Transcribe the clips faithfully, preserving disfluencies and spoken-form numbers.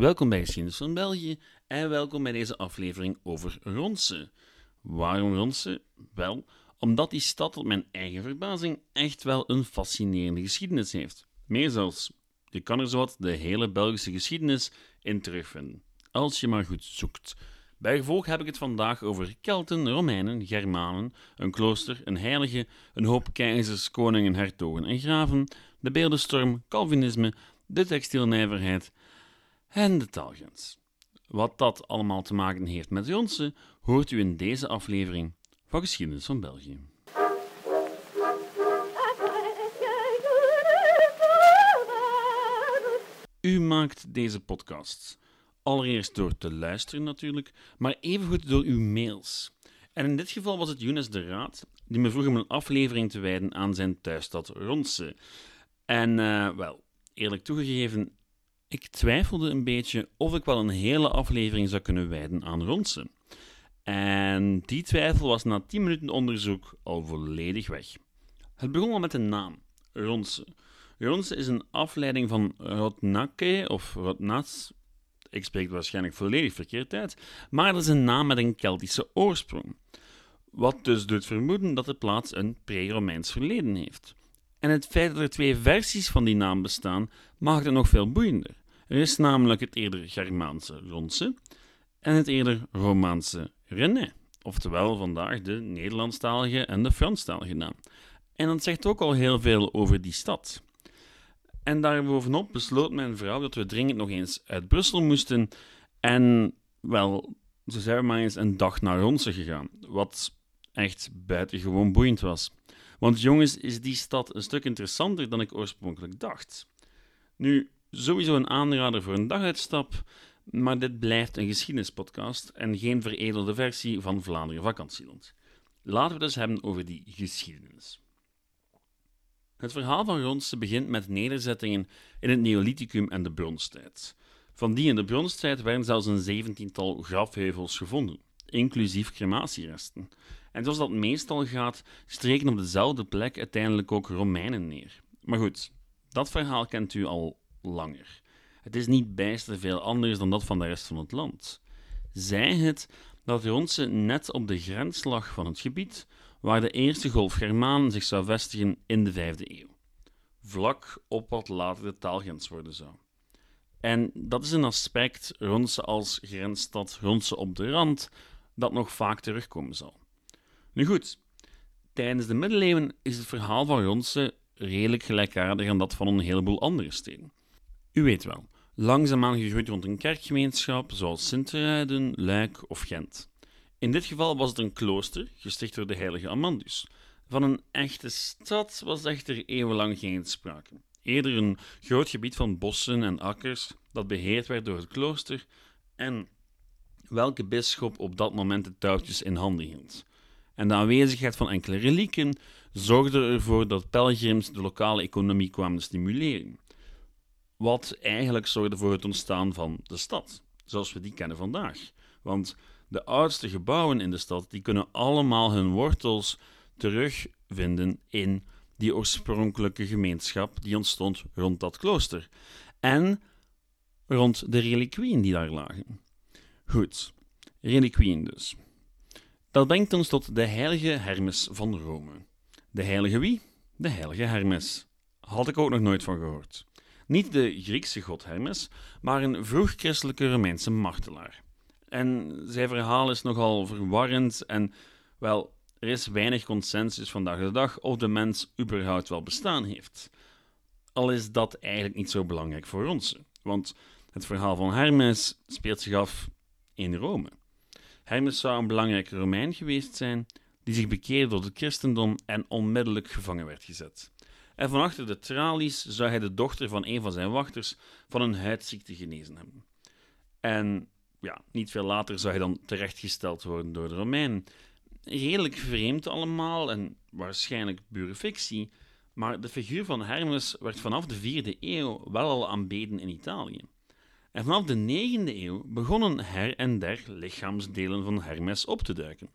Welkom bij Geschiedenis van België en welkom bij deze aflevering over Ronse. Waarom Ronse? Wel, omdat die stad tot mijn eigen verbazing echt wel een fascinerende geschiedenis heeft. Meer zelfs, je kan er zowat de hele Belgische geschiedenis in terugvinden, als je maar goed zoekt. Bijgevolg heb ik het vandaag over Kelten, Romeinen, Germanen, een klooster, een heilige, een hoop keizers, koningen, hertogen en graven, de beeldenstorm, Calvinisme, de textielnijverheid en de taalgrens. Wat dat allemaal te maken heeft met Ronse, hoort u in deze aflevering van Geschiedenis van België. U maakt deze podcast. Allereerst door te luisteren natuurlijk, maar evengoed door uw mails. En in dit geval was het Jonas de Raad die me vroeg om een aflevering te wijden aan zijn thuisstad Ronse. En uh, wel, eerlijk toegegeven, ik twijfelde een beetje of ik wel een hele aflevering zou kunnen wijden aan Ronse. En die twijfel was na tien minuten onderzoek al volledig weg. Het begon al met de naam, Ronse. Ronse is een afleiding van Rodnake of Rodnas. Ik spreek het waarschijnlijk volledig verkeerd uit, maar dat is een naam met een Keltische oorsprong. Wat dus doet vermoeden dat de plaats een pre-Romeins verleden heeft. En het feit dat er twee versies van die naam bestaan, maakt het nog veel boeiender. Er is namelijk het eerder Germaanse Ronse en het eerder Romaanse René, oftewel vandaag de Nederlandstalige en de Franstalige naam. En dat zegt ook al heel veel over die stad. En daarbovenop besloot mijn vrouw dat we dringend nog eens uit Brussel moesten. En wel, ze zijn maar eens een dag naar Ronse gegaan. Wat echt buitengewoon boeiend was. Want jongens, is die stad een stuk interessanter dan ik oorspronkelijk dacht. Nu, sowieso een aanrader voor een daguitstap. Maar dit blijft een geschiedenispodcast en geen veredelde versie van Vlaanderen Vakantieland. Laten we dus hebben over die geschiedenis. Het verhaal van Ronse begint met nederzettingen in het Neolithicum en de Bronstijd. Van die in de Bronstijd werden zelfs een zeventiental grafheuvels gevonden, inclusief crematieresten. En zoals dat meestal gaat, streken op dezelfde plek uiteindelijk ook Romeinen neer. Maar goed, dat verhaal kent u al langer. Het is niet bijster veel anders dan dat van de rest van het land. Zij het dat Ronse net op de grens lag van het gebied waar de eerste golf Germanen zich zou vestigen in de vijfde eeuw. Vlak op wat later de taalgrens worden zou. En dat is een aspect, Ronse als grensstad, Ronse op de rand, dat nog vaak terugkomen zal. Nu goed, tijdens de middeleeuwen is het verhaal van Ronse redelijk gelijkaardig aan dat van een heleboel andere steden. U weet wel, langzaamaan gegroeid rond een kerkgemeenschap, zoals Sint-Truiden, Luik of Gent. In dit geval was het een klooster, gesticht door de heilige Amandus. Van een echte stad was echter eeuwenlang geen sprake. Eerder een groot gebied van bossen en akkers dat beheerd werd door het klooster en welke bisschop op dat moment de touwtjes in handen hield. En de aanwezigheid van enkele relieken zorgde ervoor dat pelgrims de lokale economie kwamen stimuleren. Wat eigenlijk zorgde voor het ontstaan van de stad, zoals we die kennen vandaag. Want de oudste gebouwen in de stad die kunnen allemaal hun wortels terugvinden in die oorspronkelijke gemeenschap die ontstond rond dat klooster. En rond de reliquieën die daar lagen. Goed, reliquieën dus. Dat brengt ons tot de heilige Hermes van Rome. De heilige wie? De heilige Hermes. Had ik ook nog nooit van gehoord. Niet de Griekse god Hermes, maar een vroeg-christelijke Romeinse martelaar. En zijn verhaal is nogal verwarrend en wel, er is weinig consensus vandaag de dag of de mens überhaupt wel bestaan heeft. Al is dat eigenlijk niet zo belangrijk voor ons, want het verhaal van Hermes speelt zich af in Rome. Hermes zou een belangrijke Romein geweest zijn die zich bekeerde tot het christendom en onmiddellijk gevangen werd gezet. En van achter de tralies zou hij de dochter van een van zijn wachters van een huidziekte genezen hebben. En ja, niet veel later zou hij dan terechtgesteld worden door de Romeinen. Redelijk vreemd allemaal en waarschijnlijk pure fictie, maar de figuur van Hermes werd vanaf de vierde eeuw wel al aanbeden in Italië. En vanaf de negende eeuw begonnen her en der lichaamsdelen van Hermes op te duiken.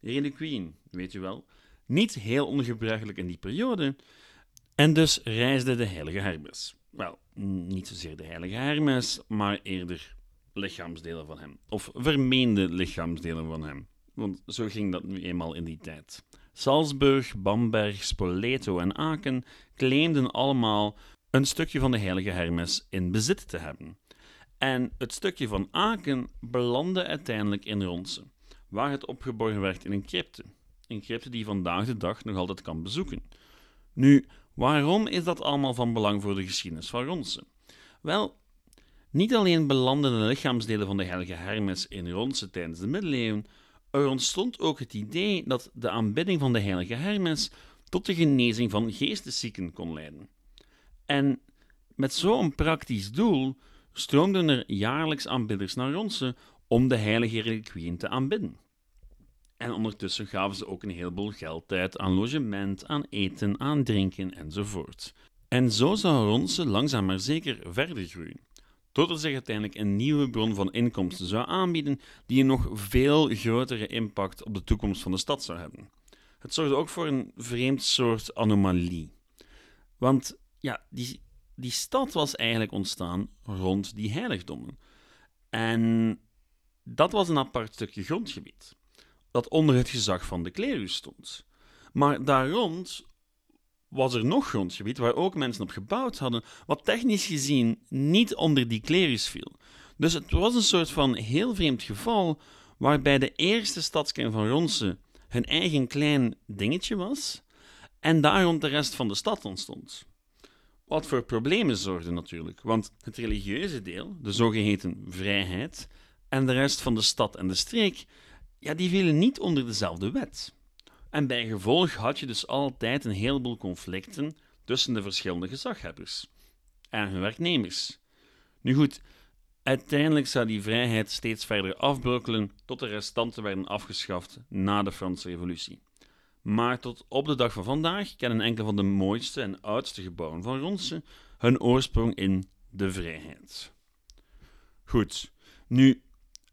Reliquieën, weet u wel, niet heel ongebruikelijk in die periode, en dus reisde de heilige Hermes. Wel, niet zozeer de heilige Hermes, maar eerder lichaamsdelen van hem. Of vermeende lichaamsdelen van hem. Want zo ging dat nu eenmaal in die tijd. Salzburg, Bamberg, Spoleto en Aken claimden allemaal een stukje van de heilige Hermes in bezit te hebben. En het stukje van Aken belandde uiteindelijk in Ronsen, waar het opgeborgen werd in een crypte. Een crypte die je vandaag de dag nog altijd kan bezoeken. Nu, waarom is dat allemaal van belang voor de geschiedenis van Ronsen? Wel, niet alleen belanden de lichaamsdelen van de heilige Hermes in Ronsen tijdens de middeleeuwen, er ontstond ook het idee dat de aanbidding van de heilige Hermes tot de genezing van geesteszieken kon leiden. En met zo'n praktisch doel stroomden er jaarlijks aanbidders naar Ronsen om de heilige reliquieën te aanbidden. En ondertussen gaven ze ook een heleboel geld uit aan logement, aan eten, aan drinken enzovoort. En zo zou Ronsen langzaam maar zeker verder groeien, tot er zich uiteindelijk een nieuwe bron van inkomsten zou aanbieden die een nog veel grotere impact op de toekomst van de stad zou hebben. Het zorgde ook voor een vreemd soort anomalie. Want ja, die, die stad was eigenlijk ontstaan rond die heiligdommen. En dat was een apart stukje grondgebied, dat onder het gezag van de klerus stond. Maar daar rond was er nog grondgebied waar ook mensen op gebouwd hadden, wat technisch gezien niet onder die klerus viel. Dus het was een soort van heel vreemd geval, waarbij de eerste stadskern van Ronsen hun eigen klein dingetje was, en daar rond de rest van de stad ontstond. Wat voor problemen zorgde natuurlijk, want het religieuze deel, de zogeheten vrijheid, en de rest van de stad en de streek, ja, die vielen niet onder dezelfde wet. En bij gevolg had je dus altijd een heleboel conflicten tussen de verschillende gezaghebbers en hun werknemers. Nu goed, uiteindelijk zou die vrijheid steeds verder afbrokkelen tot de restanten werden afgeschaft na de Franse Revolutie. Maar tot op de dag van vandaag kennen enkele van de mooiste en oudste gebouwen van Ronsen hun oorsprong in de vrijheid. Goed, nu...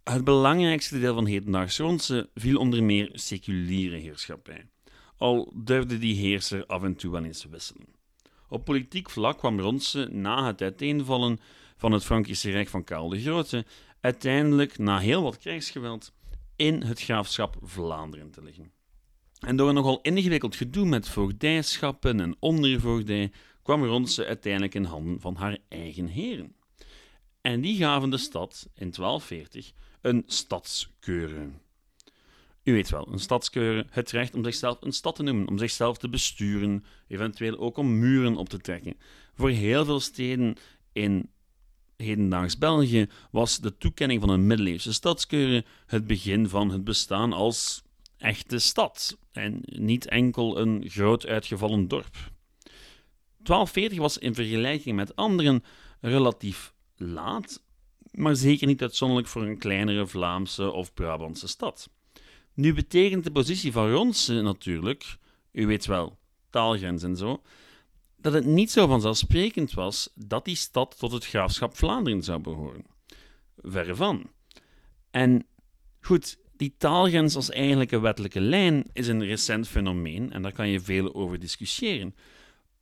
Het belangrijkste deel van hedendaags Ronsen viel onder meer seculiere heerschappij, al durfde die heerser af en toe wel eens wisselen. Op politiek vlak kwam Ronsen na het uiteenvallen van het Frankische Rijk van Karel de Grote uiteindelijk, na heel wat krijgsgeweld, in het graafschap Vlaanderen te liggen. En door een nogal ingewikkeld gedoe met voogdijschappen en ondervoogdij kwam Ronsen uiteindelijk in handen van haar eigen heren. En die gaven de stad, in twaalf veertig, een stadskeure. U weet wel, een stadskeure, het recht om zichzelf een stad te noemen, om zichzelf te besturen, eventueel ook om muren op te trekken. Voor heel veel steden in hedendaags België was de toekenning van een middeleeuwse stadskeure het begin van het bestaan als echte stad en niet enkel een groot uitgevallen dorp. twaalf veertig was in vergelijking met anderen relatief laat, maar zeker niet uitzonderlijk voor een kleinere Vlaamse of Brabantse stad. Nu betekent de positie van Ronsen natuurlijk, u weet wel, taalgrens en zo, dat het niet zo vanzelfsprekend was dat die stad tot het graafschap Vlaanderen zou behoren. Verre van. En goed, die taalgrens als eigenlijke wettelijke lijn is een recent fenomeen en daar kan je veel over discussiëren.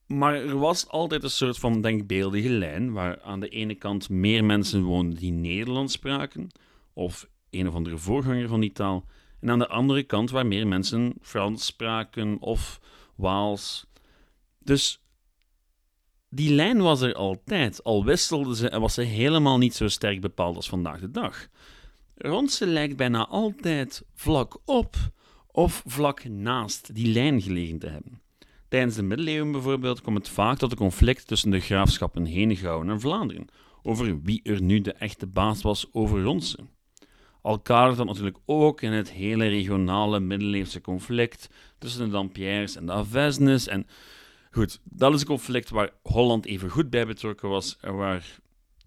Maar er was altijd een soort van denkbeeldige lijn, waar aan de ene kant meer mensen woonden die Nederlands spraken, of een of andere voorganger van die taal, en aan de andere kant waar meer mensen Frans spraken of Waals. Dus die lijn was er altijd, al wisselden ze en was ze helemaal niet zo sterk bepaald als vandaag de dag. Ronsen lijkt bijna altijd vlak op of vlak naast die lijn gelegen te hebben. Tijdens de middeleeuwen bijvoorbeeld kwam het vaak tot een conflict tussen de graafschappen Henegouwen en Vlaanderen over wie er nu de echte baas was over Ronsen. Al kadert dat natuurlijk ook in het hele regionale middeleeuwse conflict tussen de Dampiers en de Avesnes. En goed, dat is een conflict waar Holland even goed bij betrokken was en waar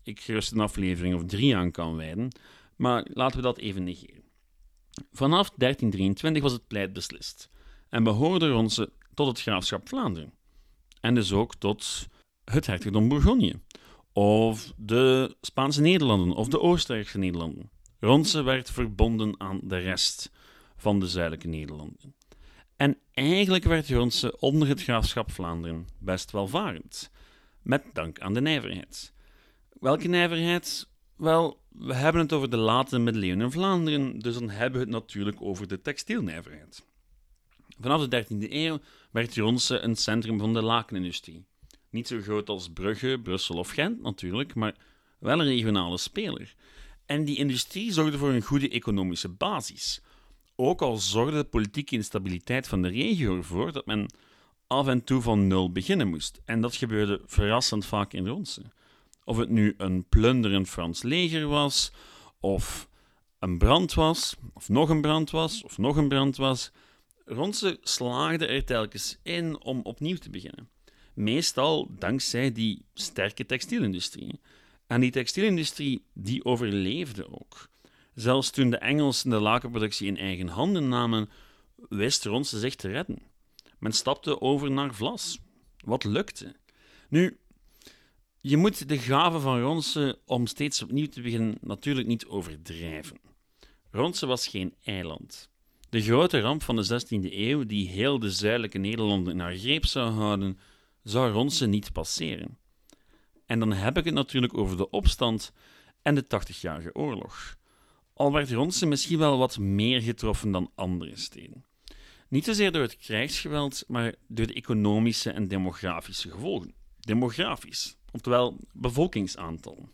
ik gerust een aflevering of drie aan kan wijden. Maar laten we dat even negeren. Vanaf dertien drieëntwintig was het pleit beslist en behoorde Ronsen tot het graafschap Vlaanderen. En dus ook tot het Hertogdom Bourgondië, of de Spaanse Nederlanden, of de Oostenrijkse Nederlanden. Ronsen werd verbonden aan de rest van de zuidelijke Nederlanden. En eigenlijk werd Ronsen onder het graafschap Vlaanderen best welvarend. met dank aan de nijverheid. Welke nijverheid? Wel, we hebben het over de late middeleeuwen in Vlaanderen, dus dan hebben we het natuurlijk over de textielnijverheid. Vanaf de dertiende eeuw werd Ronse een centrum van de lakenindustrie. Niet zo groot als Brugge, Brussel of Gent natuurlijk, maar wel een regionale speler. En die industrie zorgde voor een goede economische basis. Ook al zorgde de politieke instabiliteit van de regio ervoor dat men af en toe van nul beginnen moest. En dat gebeurde verrassend vaak in Ronse. Of het nu een plunderend Frans leger was, of een brand was, of nog een brand was, of nog een brand was. Ronse slaagde er telkens in om opnieuw te beginnen. Meestal dankzij die sterke textielindustrie. En die textielindustrie die overleefde ook. Zelfs toen de Engelsen de lakenproductie in eigen handen namen, wist Ronse zich te redden. Men stapte over naar vlas. Wat lukte? Nu, je moet de gave van Ronse om steeds opnieuw te beginnen natuurlijk niet overdrijven. Ronse was geen eiland. De grote ramp van de zestiende eeuw, die heel de zuidelijke Nederlanden in haar greep zou houden, zou Ronse niet passeren. En dan heb ik het natuurlijk over de opstand en de tachtigjarige oorlog. Al werd Ronse misschien wel wat meer getroffen dan andere steden. Niet zozeer door het krijgsgeweld, maar door de economische en demografische gevolgen. Demografisch, oftewel bevolkingsaantal.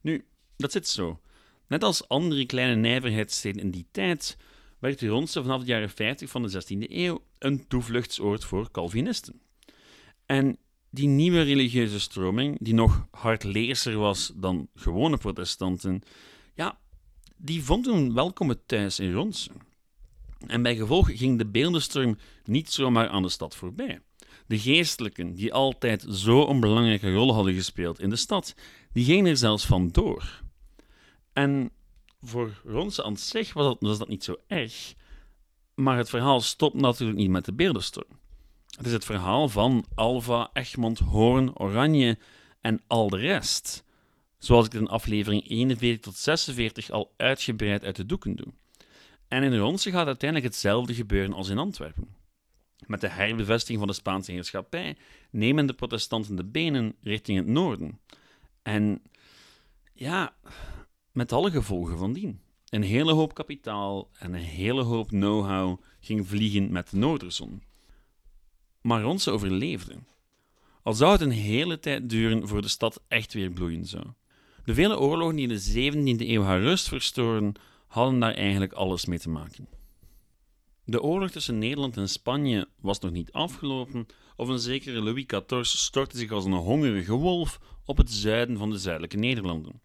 Nu, dat zit zo. Net als andere kleine nijverheidssteden in die tijd, werd Ronse vanaf de jaren vijftig van de zestiende eeuw een toevluchtsoord voor Calvinisten. En die nieuwe religieuze stroming, die nog hardleerser was dan gewone protestanten, ja, die vond hun welkome thuis in Ronse. En bij gevolg ging de beeldenstorm niet zomaar aan de stad voorbij. De geestelijken, die altijd zo'n belangrijke rol hadden gespeeld in de stad, die gingen er zelfs vandoor. En voor Ronse aan zich was dat, was dat niet zo erg, maar het verhaal stopt natuurlijk niet met de beeldenstorm. Het is het verhaal van Alva, Egmond, Hoorn, Oranje en al de rest, zoals ik het in aflevering eenenveertig tot zesenveertig al uitgebreid uit de doeken doe. En in Ronse gaat uiteindelijk hetzelfde gebeuren als in Antwerpen. Met de herbevestiging van de Spaanse heerschappij nemen de protestanten de benen richting het noorden. En ja, met alle gevolgen van dien. Een hele hoop kapitaal en een hele hoop know-how ging vliegen met de noorderzon. Maar Ronse overleefde. Al zou het een hele tijd duren voor de stad echt weer bloeien zou. De vele oorlogen die in de zeventiende eeuw haar rust verstoren, hadden daar eigenlijk alles mee te maken. De oorlog tussen Nederland en Spanje was nog niet afgelopen, of een zekere Louis de Veertiende stortte zich als een hongerige wolf op het zuiden van de zuidelijke Nederlanden.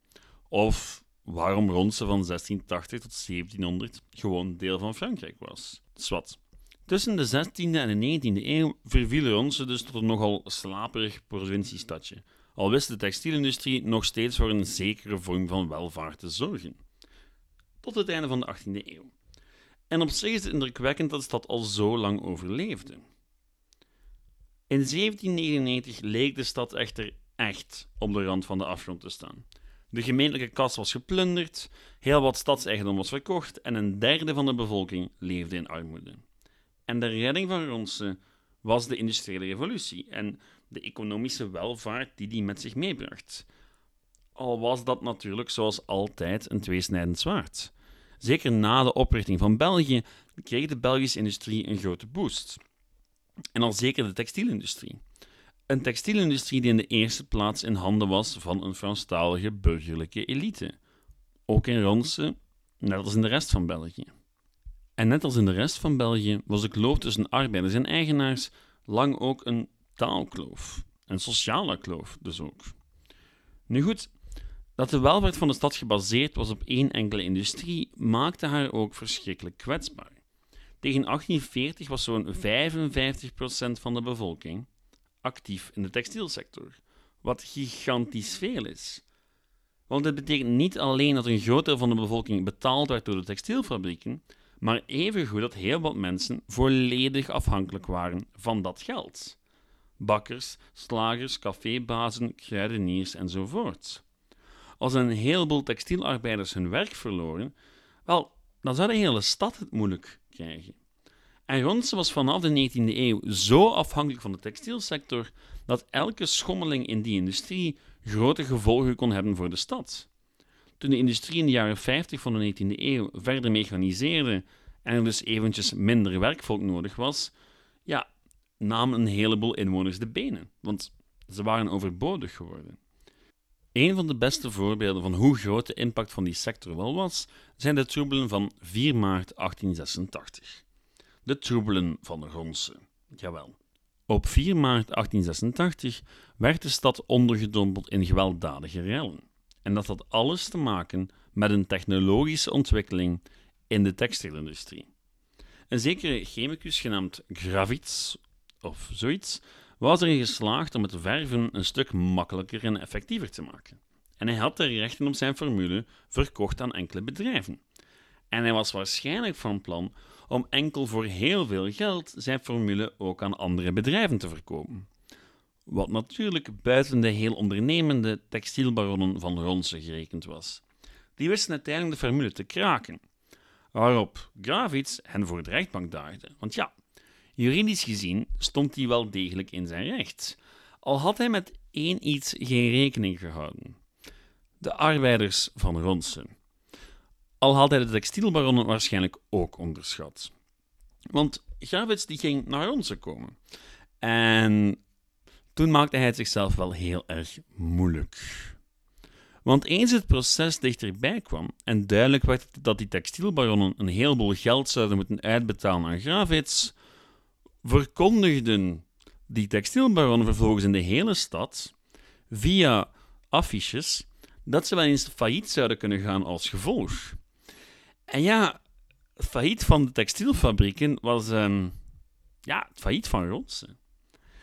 Of waarom Ronse van zestienhonderdtachtig tot zeventienhonderd gewoon deel van Frankrijk was. Zwat. Tussen de zestiende en de negentiende eeuw verviel Ronse dus tot een nogal slaperig provinciestadje, al wist de textielindustrie nog steeds voor een zekere vorm van welvaart te zorgen. Tot het einde van de achttiende eeuw. En op zich is het indrukwekkend dat de stad al zo lang overleefde. In zeventien negenennegentig leek de stad echter echt op de rand van de afgrond te staan. De gemeentelijke kas was geplunderd, heel wat stadseigendom was verkocht en een derde van de bevolking leefde in armoede. En de redding van Ronse was de industriële revolutie en de economische welvaart die die met zich meebracht. Al was dat natuurlijk zoals altijd een tweesnijdend zwaard. Zeker na de oprichting van België kreeg de Belgische industrie een grote boost. En al zeker de textielindustrie. Een textielindustrie die in de eerste plaats in handen was van een Franstalige burgerlijke elite. Ook in Ronse, net als in de rest van België. En net als in de rest van België was de kloof tussen arbeiders en eigenaars lang ook een taalkloof. Een sociale kloof dus ook. Nu goed, dat de welvaart van de stad gebaseerd was op één enkele industrie, maakte haar ook verschrikkelijk kwetsbaar. Tegen achttien veertig was zo'n vijfenvijftig procent van de bevolking actief in de textielsector, wat gigantisch veel is. Want dit betekent niet alleen dat een groot deel van de bevolking betaald werd door de textielfabrieken, maar evengoed dat heel wat mensen volledig afhankelijk waren van dat geld. Bakkers, slagers, cafébazen, kruideniers enzovoort. Als een heleboel textielarbeiders hun werk verloren, wel, dan zou de hele stad het moeilijk krijgen. En Ronse was vanaf de negentiende eeuw zo afhankelijk van de textielsector dat elke schommeling in die industrie grote gevolgen kon hebben voor de stad. Toen de industrie in de jaren vijftig van de negentiende eeuw verder mechaniseerde en er dus eventjes minder werkvolk nodig was, ja, namen een heleboel inwoners de benen, want ze waren overbodig geworden. Een van de beste voorbeelden van hoe groot de impact van die sector wel was, zijn de troebelen van vier maart achttien zesentachtig. De troebelen van de Ronse. Jawel. Op vier maart achttien zesentachtig werd de stad ondergedompeld in gewelddadige rellen. En dat had alles te maken met een technologische ontwikkeling in de textielindustrie. Een zekere chemicus genaamd Graevitz, of zoiets, was erin geslaagd om het verven een stuk makkelijker en effectiever te maken. En hij had de rechten op zijn formule verkocht aan enkele bedrijven. En hij was waarschijnlijk van plan om enkel voor heel veel geld zijn formule ook aan andere bedrijven te verkopen. Wat natuurlijk buiten de heel ondernemende textielbaronnen van Ronse gerekend was. Die wisten uiteindelijk de formule te kraken, waarop Graevitz hen voor de rechtbank daagde. Want ja, juridisch gezien stond hij wel degelijk in zijn recht, al had hij met één iets geen rekening gehouden. De arbeiders van Ronse. Al had hij de textielbaronnen waarschijnlijk ook onderschat. Want Graevitz die ging naar Ronse komen. En toen maakte hij het zichzelf wel heel erg moeilijk. Want eens het proces dichterbij kwam en duidelijk werd dat die textielbaronnen een heleboel geld zouden moeten uitbetalen aan Graevitz, verkondigden die textielbaronnen vervolgens in de hele stad via affiches dat ze wel eens failliet zouden kunnen gaan als gevolg. En ja, het failliet van de textielfabrieken was um, ja, het failliet van Ronse.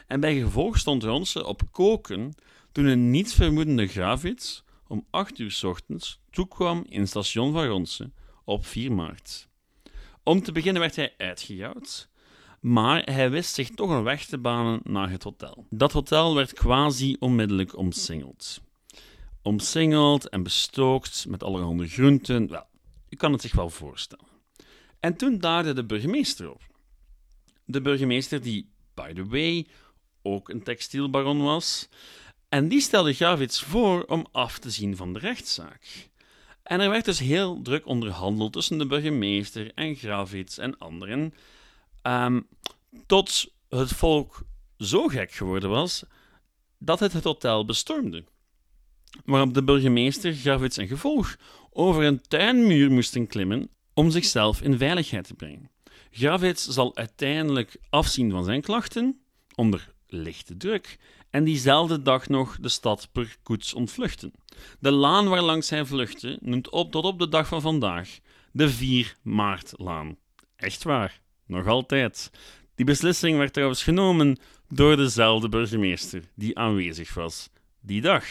En bij gevolg stond Ronse op koken toen een nietsvermoedende Graevitz om acht uur 's ochtends toekwam in het station van Ronse op vier maart. Om te beginnen werd hij uitgejouwd, maar hij wist zich toch een weg te banen naar het hotel. Dat hotel werd quasi onmiddellijk omsingeld. Omsingeld en bestookt met allerhande groenten. Wel, u kan het zich wel voorstellen. En toen daagde de burgemeester op. De burgemeester die, by the way, ook een textielbaron was. En die stelde Graevitz voor om af te zien van de rechtszaak. En er werd dus heel druk onderhandeld tussen de burgemeester en Graevitz en anderen, um, tot het volk zo gek geworden was dat het het hotel bestormde. Waarop de burgemeester, Graevitz en gevolg over een tuinmuur moesten klimmen om zichzelf in veiligheid te brengen. Graevitz zal uiteindelijk afzien van zijn klachten, onder lichte druk, en diezelfde dag nog de stad per koets ontvluchten. De laan waarlangs hij vluchtte noemt op tot op de dag van vandaag de vier maartlaan. Echt waar, nog altijd. Die beslissing werd trouwens genomen door dezelfde burgemeester die aanwezig was die dag.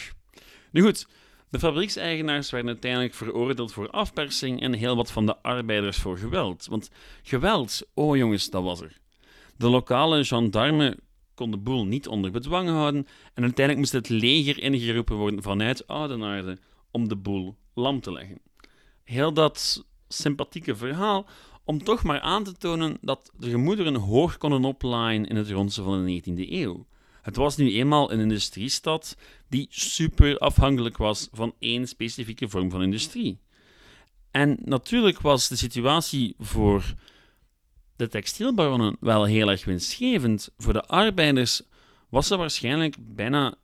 Nu goed, de fabriekseigenaars werden uiteindelijk veroordeeld voor afpersing en heel wat van de arbeiders voor geweld. Want geweld, oh jongens, dat was er. De lokale gendarmen kon de boel niet onder bedwang houden en uiteindelijk moest het leger ingeroepen worden vanuit Oudenaarde om de boel lam te leggen. Heel dat sympathieke verhaal om toch maar aan te tonen dat de gemoederen hoog konden oplaaien in het Ronse van de negentiende eeuw. Het was nu eenmaal een industriestad die super afhankelijk was van één specifieke vorm van industrie. En natuurlijk was de situatie voor de textielbaronnen wel heel erg winstgevend. Voor de arbeiders was ze waarschijnlijk bijna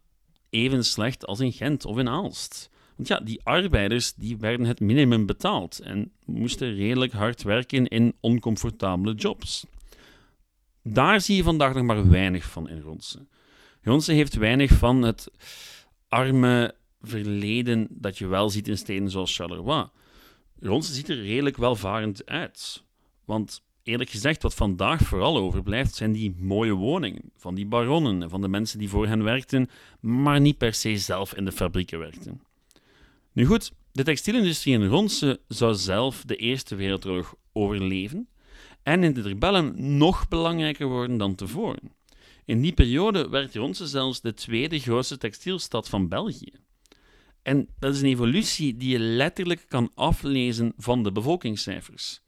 even slecht als in Gent of in Aalst. Want ja, die arbeiders die werden het minimum betaald en moesten redelijk hard werken in oncomfortabele jobs. Daar zie je vandaag nog maar weinig van in Ronse. Ronse heeft weinig van het arme verleden dat je wel ziet in steden zoals Charleroi. Ronse ziet er redelijk welvarend uit. Want eerlijk gezegd, wat vandaag vooral overblijft, zijn die mooie woningen van die baronnen en van de mensen die voor hen werkten, maar niet per se zelf in de fabrieken werkten. Nu goed, de textielindustrie in Ronse zou zelf de Eerste Wereldoorlog overleven en in de interbellum nog belangrijker worden dan tevoren. In die periode werd Ronse zelfs de tweede grootste textielstad van België. En dat is een evolutie die je letterlijk kan aflezen van de bevolkingscijfers.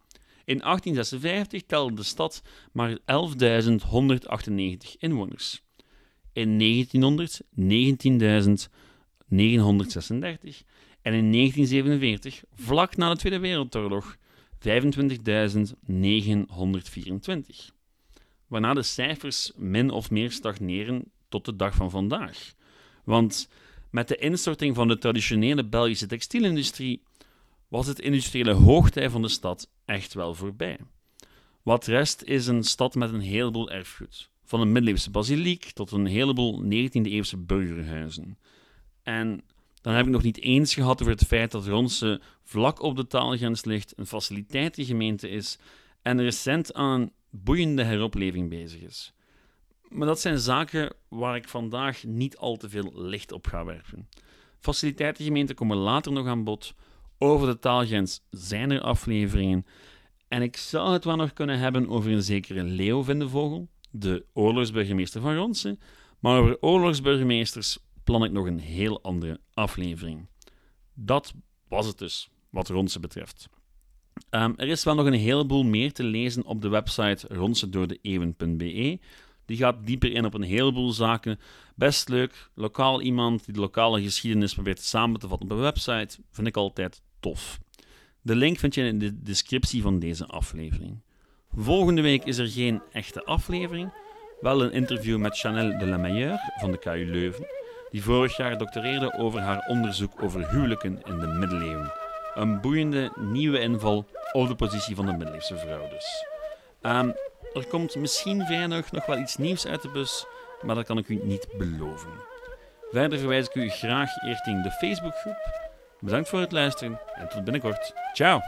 In achttien zesenvijftig telde de stad maar elfduizend honderdachtennegentig inwoners. In negentienhonderd negentienduizend negenhonderdzesendertig en in negentien zevenenveertig, vlak na de Tweede Wereldoorlog, vijfentwintigduizend negenhonderdvierentwintig. Waarna de cijfers min of meer stagneren tot de dag van vandaag. Want met de instorting van de traditionele Belgische textielindustrie was het industriële hoogtij van de stad echt wel voorbij. Wat rest is een stad met een heleboel erfgoed. Van een middeleeuwse basiliek tot een heleboel negentiende-eeuwse burgerhuizen. En dan heb ik nog niet eens gehad over het feit dat Ronse vlak op de taalgrens ligt, een faciliteit die gemeente is en recent aan een boeiende heropleving bezig is. Maar dat zijn zaken waar ik vandaag niet al te veel licht op ga werpen. Faciliteiten gemeente komen later nog aan bod. Over de taalgrens zijn er afleveringen. En ik zou het wel nog kunnen hebben over een zekere Leo Vindevogel, de oorlogsburgemeester van Ronse. Maar over oorlogsburgemeesters plan ik nog een heel andere aflevering. Dat was het dus, wat Ronse betreft. Um, er is wel nog een heleboel meer te lezen op de website ronsedordeeuwen punt be. Die gaat dieper in op een heleboel zaken. Best leuk, lokaal iemand die de lokale geschiedenis probeert samen te vatten op een website. Vind ik altijd tof. De link vind je in de descriptie van deze aflevering. Volgende week is er geen echte aflevering. Wel een interview met Chanel de la Meilleur van de K U Leuven, die vorig jaar doctoreerde over haar onderzoek over huwelijken in de middeleeuwen. Een boeiende nieuwe inval op de positie van de middeleeuwse vrouw dus. Um, Er komt misschien vrijdag nog wel iets nieuws uit de bus, maar dat kan ik u niet beloven. Verder verwijs ik u graag richting de Facebookgroep. Bedankt voor het luisteren en tot binnenkort. Ciao!